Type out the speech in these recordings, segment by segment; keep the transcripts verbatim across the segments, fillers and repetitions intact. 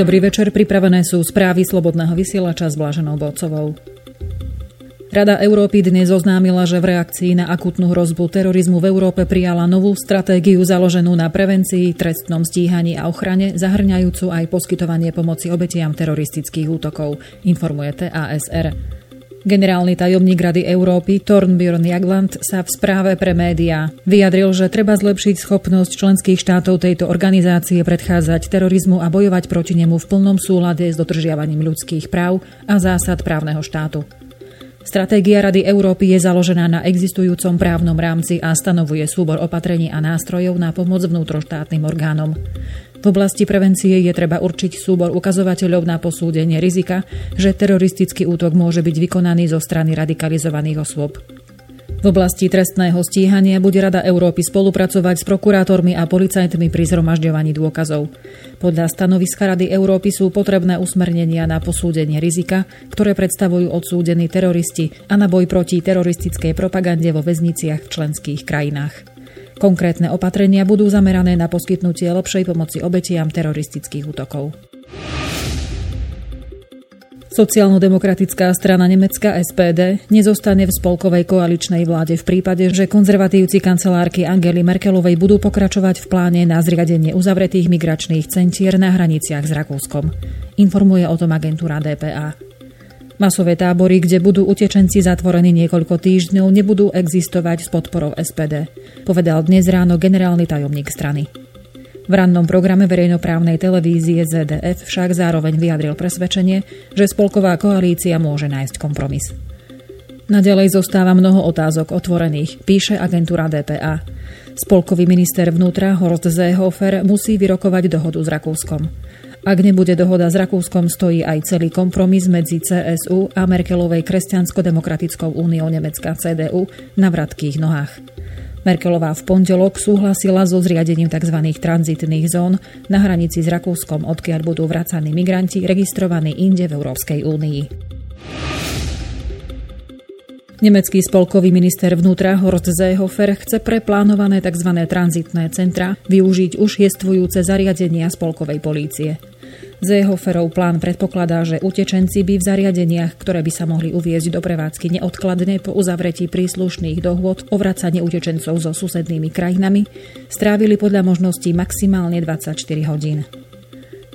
Dobrý večer, pripravené sú správy Slobodného vysielača s Blaženou Bocovou. Rada Európy dnes oznámila, že v reakcii na akútnu hrozbu terorizmu v Európe prijala novú stratégiu založenú na prevencii, trestnom stíhaní a ochrane, zahrňajúcu aj poskytovanie pomoci obetiam teroristických útokov, informuje T A S R. Generálny tajomník Rady Európy Thorbjørn Jagland sa v správe pre médiá vyjadril, že treba zlepšiť schopnosť členských štátov tejto organizácie predchádzať terorizmu a bojovať proti nemu v plnom súlade s dodržiavaním ľudských práv a zásad právneho štátu. Stratégia Rady Európy je založená na existujúcom právnom rámci a stanovuje súbor opatrení a nástrojov na pomoc vnútroštátnym orgánom. V oblasti prevencie je treba určiť súbor ukazovateľov na posúdenie rizika, že teroristický útok môže byť vykonaný zo strany radikalizovaných osôb. V oblasti trestného stíhania bude Rada Európy spolupracovať s prokurátormi a policajtmi pri zhromažďovaní dôkazov. Podľa stanoviska Rady Európy sú potrebné usmernenia na posúdenie rizika, ktoré predstavujú odsúdení teroristi a na boj proti teroristickej propagande vo väzniciach v členských krajinách. Konkrétne opatrenia budú zamerané na poskytnutie lepšej pomoci obetiam teroristických útokov. Sociálno-demokratická strana Nemecka S P D nezostane v spolkovej koaličnej vláde v prípade, že konzervatívci kancelárky Angely Merkelovej budú pokračovať v pláne na zriadenie uzavretých migračných centier na hraniciach s Rakúskom. Informuje o tom agentúra D P A. Masové tábory, kde budú utečenci zatvorení niekoľko týždňov, nebudú existovať s podporou S P D, povedal dnes ráno generálny tajomník strany. V rannom programe verejnoprávnej televízie Z D F však zároveň vyjadril presvedčenie, že spolková koalícia môže nájsť kompromis. Naďalej zostáva mnoho otázok otvorených, píše agentúra D P A. Spolkový minister vnútra Horst Seehofer musí vyrokovať dohodu s Rakúskom. Ak nebude dohoda s Rakúskom, stojí aj celý kompromis medzi C S U a Merkelovej kresťansko-demokratickou úniou Nemecka C D U na vratkých nohách. Merkelová v pondelok súhlasila so zriadením tzv. Tranzitných zón na hranici s Rakúskom, odkiaľ budú vracaní migranti registrovaní inde v Európskej únii. Nemecký spolkový minister vnútra Horst Seehofer chce pre plánované tzv. Tranzitné centra využiť už existujúce zariadenia spolkovej polície. Seehoferov plán predpokladá, že utečenci by v zariadeniach, ktoré by sa mohli uviezť do prevádzky neodkladne po uzavretí príslušných dohôd o vracanie utečencov so susednými krajinami, strávili podľa možností maximálne dvadsaťštyri hodín.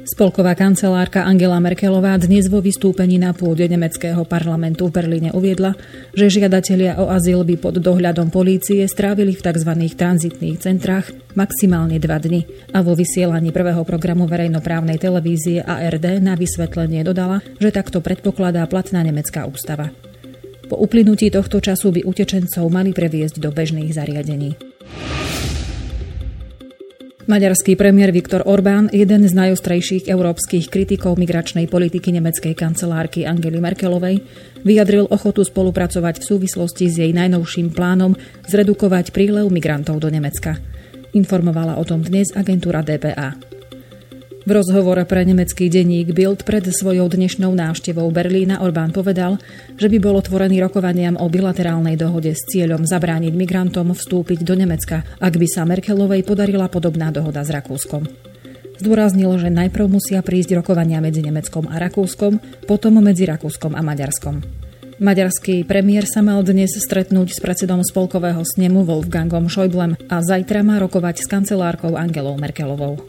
Spolková kancelárka Angela Merkelová dnes vo vystúpení na pôde nemeckého parlamentu v Berlíne uviedla, že žiadatelia o azyl by pod dohľadom polície strávili v tzv. Tranzitných centrách maximálne dva dni a vo vysielaní prvého programu verejnoprávnej televízie A R D na vysvetlenie dodala, že takto predpokladá platná nemecká ústava. Po uplynutí tohto času by utečencov mali previesť do bežných zariadení. Maďarský premiér Viktor Orbán, jeden z najostrejších európskych kritikov migračnej politiky nemeckej kancelárky Angely Merkelovej, vyjadril ochotu spolupracovať v súvislosti s jej najnovším plánom zredukovať prílev migrantov do Nemecka. Informovala o tom dnes agentúra D P A. V rozhovore pre nemecký denník Bild pred svojou dnešnou návštevou Berlína Orbán povedal, že by bol otvorený rokovaniam o bilaterálnej dohode s cieľom zabrániť migrantom vstúpiť do Nemecka, ak by sa Merkelovej podarila podobná dohoda s Rakúskom. Zdôraznil, že najprv musia prísť rokovania medzi Nemeckom a Rakúskom, potom medzi Rakúskom a Maďarskom. Maďarský premiér sa mal dnes stretnúť s predsedom spolkového snemu Wolfgangom Schäublem a zajtra má rokovať s kancelárkou Angelou Merkelovou.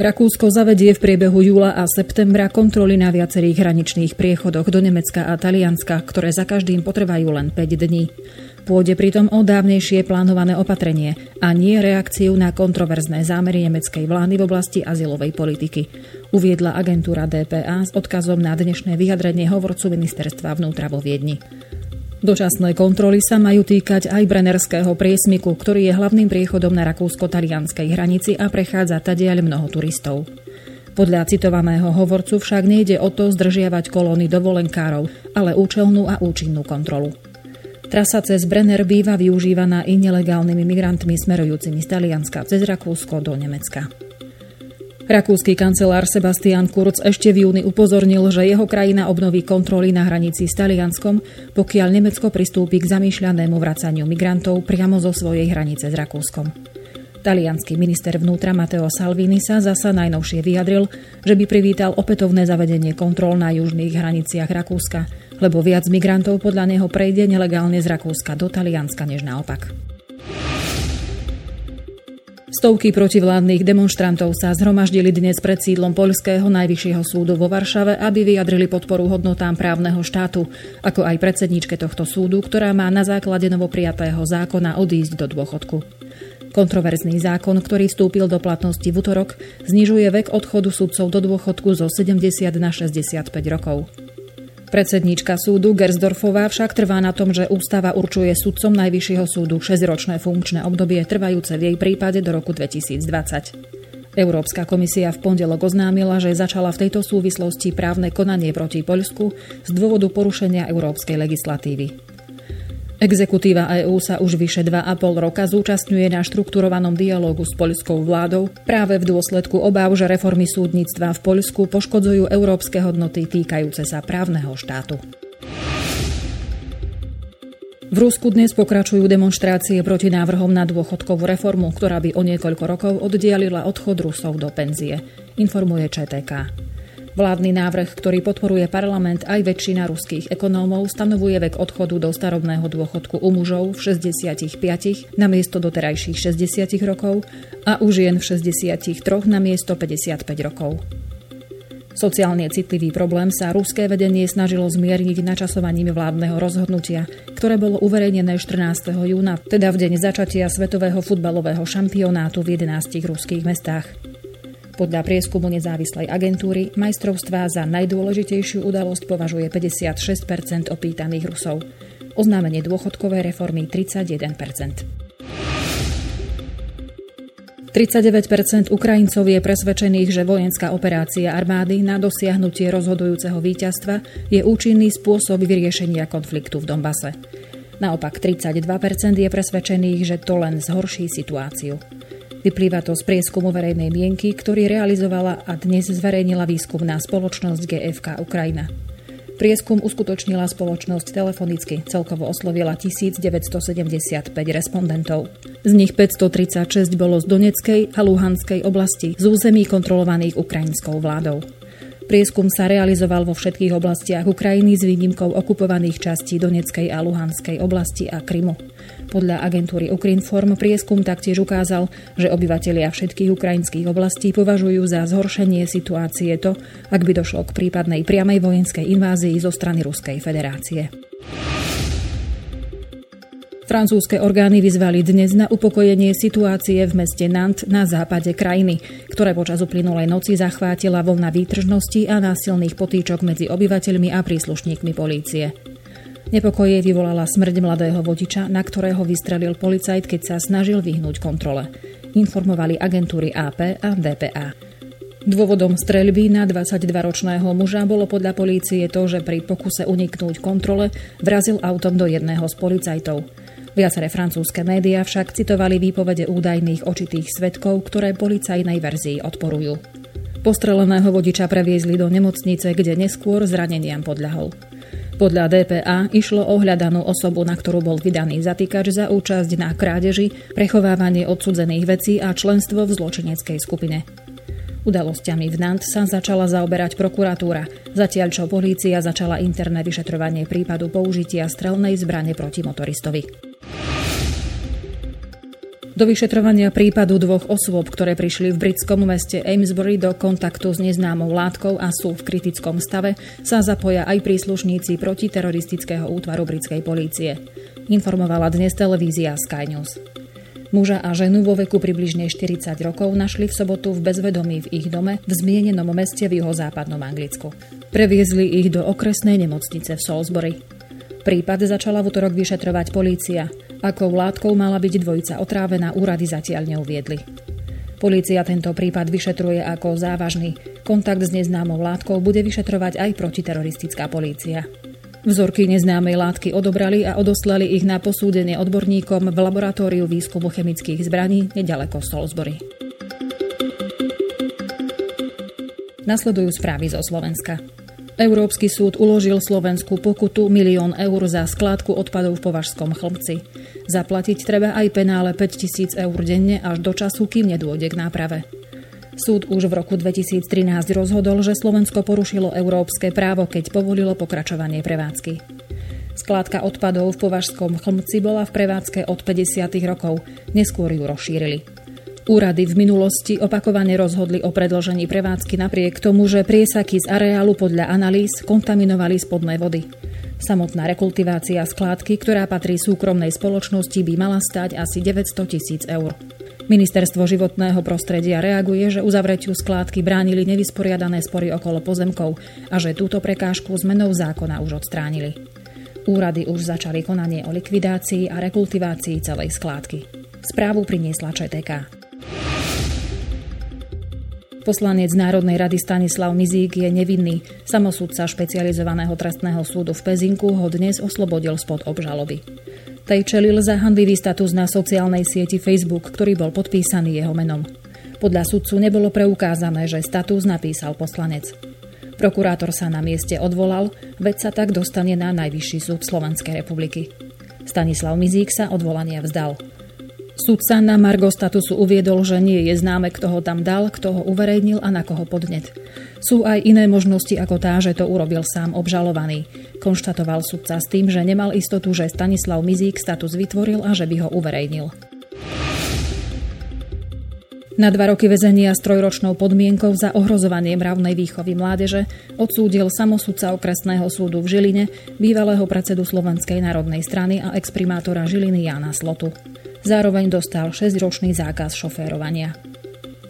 Rakúsko zavedie v priebehu júla a septembra kontroly na viacerých hraničných priechodoch do Nemecka a Talianska, ktoré za každým potrvajú len päť dní. Pôjde pritom o dávnejšie plánované opatrenie a nie reakciu na kontroverzné zámery nemeckej vlády v oblasti azylovej politiky, uviedla agentúra D P A s odkazom na dnešné vyjadrenie hovorcu ministerstva vnútra vo Viedni. Dočasné kontroly sa majú týkať aj Brennerského priesmyku, ktorý je hlavným priechodom na rakúsko-talianskej hranici a prechádza tadiaľ mnoho turistov. Podľa citovaného hovorcu však nejde o to zdržiavať kolóny dovolenkárov, ale účelnú a účinnú kontrolu. Trasa cez Brenner býva využívaná i nelegálnymi migrantmi smerujúcimi z Talianska cez Rakúsko do Nemecka. Rakúsky kancelár Sebastian Kurz ešte v júni upozornil, že jeho krajina obnoví kontroly na hranici s Talianskom, pokiaľ Nemecko pristúpi k zamýšľanému vracaniu migrantov priamo zo svojej hranice s Rakúskom. Taliansky minister vnútra Matteo Salvini sa zasa najnovšie vyjadril, že by privítal opätovné zavedenie kontrol na južných hraniciach Rakúska, lebo viac migrantov podľa neho prejde nelegálne z Rakúska do Talianska než naopak. Stovky protivládnych demonštrantov sa zhromaždili dnes pred sídlom poľského najvyššieho súdu vo Varšave, aby vyjadrili podporu hodnotám právneho štátu, ako aj predsedníčke tohto súdu, ktorá má na základe novoprijatého zákona odísť do dôchodku. Kontroverzný zákon, ktorý vstúpil do platnosti v utorok, znižuje vek odchodu sudcov do dôchodku zo sedemdesiat na šesťdesiatpäť rokov. Predsedníčka súdu Gersdorfová však trvá na tom, že ústava určuje sudcom Najvyššieho súdu šesťročné funkčné obdobie trvajúce v jej prípade do roku dvetisícdvadsať. Európska komisia v pondelok oznámila, že začala v tejto súvislosti právne konanie proti Poľsku z dôvodu porušenia európskej legislatívy. Exekutíva EÚ sa už vyše dva a pol roka zúčastňuje na štrukturovanom dialógu s poľskou vládou práve v dôsledku obáv, že reformy súdnictva v Poľsku poškodzujú európske hodnoty týkajúce sa právneho štátu. V Rusku dnes pokračujú demonštrácie proti návrhom na dôchodkovú reformu, ktorá by o niekoľko rokov oddialila odchod Rusov do penzie, informuje ČTK. Vládny návrh, ktorý podporuje parlament aj väčšina ruských ekonómov, stanovuje vek odchodu do starobného dôchodku u mužov v šesťdesiatpäť namiesto doterajších šesťdesiat rokov a u žien v šesťdesiattri namiesto päťdesiatpäť rokov. Sociálne citlivý problém sa ruské vedenie snažilo zmierniť načasovaním vládneho rozhodnutia, ktoré bolo uverejnené štrnásteho júna, teda v deň začatia svetového futbalového šampionátu v jedenástich ruských mestách. Podľa prieskumu nezávislej agentúry majstrovstvá za najdôležitejšiu udalosť považuje päťdesiatšesť percent opýtaných Rusov. Oznámenie dôchodkovej reformy tridsaťjeden percent. tridsaťdeväť percent Ukrajincov je presvedčených, že vojenská operácia armády na dosiahnutie rozhodujúceho víťazstva je účinný spôsob vyriešenia konfliktu v Dombase. Naopak tridsaťdva percent je presvedčených, že to len zhorší situáciu. Vyplýva to z prieskumu verejnej mienky, ktorý realizovala a dnes zverejnila výskumná spoločnosť gé ef ká Ukrajina. Prieskum uskutočnila spoločnosť telefonicky, celkovo oslovila tisícdeväťstosedemdesiatpäť respondentov. Z nich päťstotridsaťšesť bolo z Donetskej a Luhanskej oblasti, z území kontrolovaných ukrajinskou vládou. Prieskum sa realizoval vo všetkých oblastiach Ukrajiny s výnimkou okupovaných častí Donetskej a Luhanskej oblasti a Krymu. Podľa agentúry Ukrinform prieskum taktiež ukázal, že obyvatelia všetkých ukrajinských oblastí považujú za zhoršenie situácie to, ak by došlo k prípadnej priamej vojenskej invázii zo strany Ruskej federácie. Francúzske orgány vyzvali dnes na upokojenie situácie v meste Nantes na západe krajiny, ktoré počas uplynulej noci zachvátila vlna výtržnosti a násilných potýčok medzi obyvateľmi a príslušníkmi polície. Nepokoje vyvolala smrť mladého vodiča, na ktorého vystrelil policajt, keď sa snažil vyhnúť kontrole, informovali agentúry á pé a dé pé á. Dôvodom streľby na dvadsaťdvaročného muža bolo podľa polície to, že pri pokuse uniknúť kontrole vrazil autom do jedného z policajtov. Viaceré francúzske médiá však citovali výpovede údajných očitých svedkov, ktoré policajnej verzii odporujú. Postreleného vodiča previezli do nemocnice, kde neskôr zraneniam podľahol. Podľa dé pé á išlo o hľadanú osobu, na ktorú bol vydaný zatýkač za účasť na krádeži, prechovávanie odsudzených vecí a členstvo v zločineckej skupine. Udalosťami v Nantes sa začala zaoberať prokuratúra, zatiaľ čo polícia začala interné vyšetrovanie prípadu použitia strelnej zbrane proti motoristovi. Do vyšetrovania prípadu dvoch osôb, ktoré prišli v britskom meste Amesbury do kontaktu s neznámou látkou a sú v kritickom stave, sa zapoja aj príslušníci protiteroristického útvaru britskej polície, informovala dnes televízia Sky News. Muža a ženu vo veku približne štyridsať rokov našli v sobotu v bezvedomí v ich dome v zmienenom meste v juhozápadnom Anglicku. Previezli ich do okresnej nemocnice v Salisbury. Prípad začala v utorok vyšetrovať polícia. Akou látkou mala byť dvojica otrávená, úrady zatiaľ neuviedli. Polícia tento prípad vyšetruje ako závažný. Kontakt s neznámou látkou bude vyšetrovať aj protiteroristická polícia. Vzorky neznámej látky odobrali a odoslali ich na posúdenie odborníkom v laboratóriu výskumu chemických zbraní neďaleko Salisbury. Nasledujú správy zo Slovenska. Európsky súd uložil Slovensku pokutu milión eur za skládku odpadov v Považskom Chlmci. Zaplatiť treba aj penále päťtisíc eur denne až do času, kým nedôjde k náprave. Súd už v roku dvetisíctrinásť rozhodol, že Slovensko porušilo európske právo, keď povolilo pokračovanie prevádzky. Skládka odpadov v Považskom Chlmci bola v prevádzke od päťdesiatych rokov, neskôr ju rozšírili. Úrady v minulosti opakovane rozhodli o predĺžení prevádzky napriek tomu, že priesaky z areálu podľa analýz kontaminovali spodné vody. Samotná rekultivácia skládky, ktorá patrí súkromnej spoločnosti, by mala stáť asi deväťsto tisíc eur. Ministerstvo životného prostredia reaguje, že uzavretiu skládky bránili nevysporiadané spory okolo pozemkov a že túto prekážku zmenou zákona už odstránili. Úrady už začali konanie o likvidácii a rekultivácii celej skládky. Správu priniesla ČTK. Poslanec Národnej rady Stanislav Mizík je nevinný. Samosudca špecializovaného trestného súdu v Pezinku ho dnes oslobodil spod obžaloby. Tej čelil za hanlivý status na sociálnej sieti Facebook, ktorý bol podpísaný jeho menom. Podľa sudcu nebolo preukázané, že status napísal poslanec. Prokurátor sa na mieste odvolal, veď sa tak dostane na Najvyšší súd Slovenskej republiky. Stanislav Mizík sa odvolania vzdal. Sudca na margo statusu uviedol, že nie je známe, kto ho tam dal, kto ho uverejnil a na koho podnet. Sú aj iné možnosti ako tá, že to urobil sám obžalovaný. Konštatoval sudca s tým, že nemal istotu, že Stanislav Mizík status vytvoril a že by ho uverejnil. Na dva roky väzenia s trojročnou podmienkou za ohrozovanie mravnej výchovy mládeže odsúdil samosudca okresného súdu v Žiline, bývalého predsedu Slovenskej národnej strany a exprimátora Žiliny Jana Slotu. Zároveň dostal šesťročný zákaz šoférovania.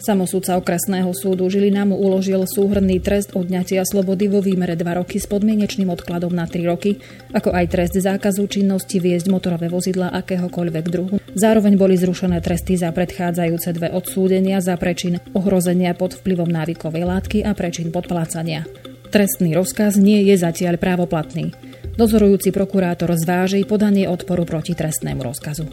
Samosudca okresného súdu Žilina mu uložil súhrnný trest odňatia slobody vo výmere dva roky s podmienečným odkladom na tri roky, ako aj trest zákazu činnosti viesť motorové vozidlá akéhokoľvek druhu. Zároveň boli zrušené tresty za predchádzajúce dve odsúdenia za prečin ohrozenia pod vplyvom návykovej látky a prečin podplácania. Trestný rozkaz nie je zatiaľ právoplatný. Dozorujúci prokurátor zváži podanie odporu proti trestnému rozkazu.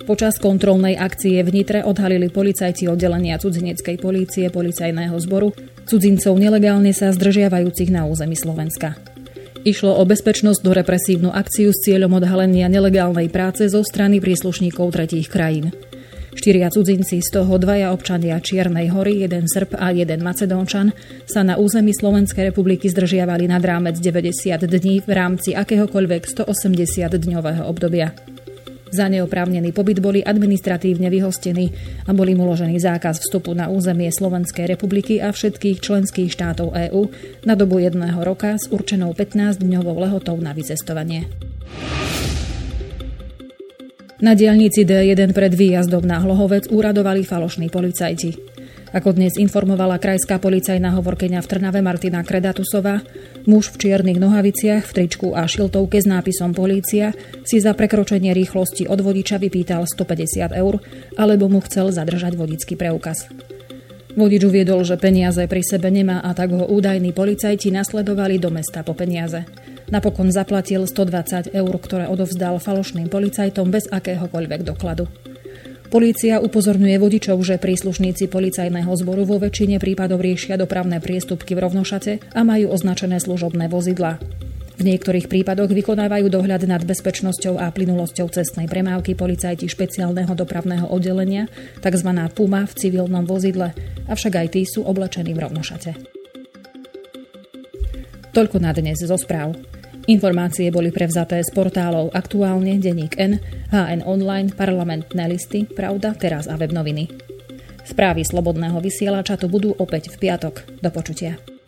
Počas kontrolnej akcie v Nitre odhalili policajti oddelenia cudzineckej polície policajného zboru cudzincov nelegálne sa zdržiavajúcich na území Slovenska. Išlo o bezpečnostnú represívnu akciu s cieľom odhalenia nelegálnej práce zo strany príslušníkov tretích krajín. Štyria cudzinci, z toho dvaja občania Čiernej Hory, jeden Srb a jeden Macedónčan, sa na území Slovenskej republiky zdržiavali nad rámec deväťdesiat dní v rámci akéhokoľvek stoosemdesiatdňového obdobia. Za neoprávnený pobyt boli administratívne vyhostení a bol im uložený zákaz vstupu na územie Slovenskej republiky a všetkých členských štátov EÚ na dobu jedného roka s určenou pätnásťdňovou lehotou na vycestovanie. Na diaľnici dé jeden pred výjazdom na Hlohovec úradovali falošní policajti. Ako dnes informovala krajská policajná hovorkyňa v Trnave Martina Kredatusová, muž v čiernych nohaviciach, v tričku a šiltovke s nápisom Polícia si za prekročenie rýchlosti od vodiča vypýtal stopäťdesiat eur, alebo mu chcel zadržať vodický preukaz. Vodič uviedol, že peniaze pri sebe nemá a tak ho údajní policajti nasledovali do mesta po peniaze. Napokon zaplatil stodvadsať eur, ktoré odovzdal falošným policajtom bez akéhokoľvek dokladu. Polícia upozorňuje vodičov, že príslušníci policajného zboru vo väčšine prípadov riešia dopravné priestupky v rovnošate a majú označené služobné vozidlá. V niektorých prípadoch vykonávajú dohľad nad bezpečnosťou a plynulosťou cestnej premávky policajti špeciálneho dopravného oddelenia, tzv. Puma v civilnom vozidle, avšak aj tí sú oblečení v rovnošate. Toľko na dnes zo správ. Informácie boli prevzaté z portálov Aktuálne, Denník N, há en Online, Parlamentné listy, Pravda, Teraz a Webnoviny. Správy Slobodného vysielača tu budú opäť v piatok. Do počutia.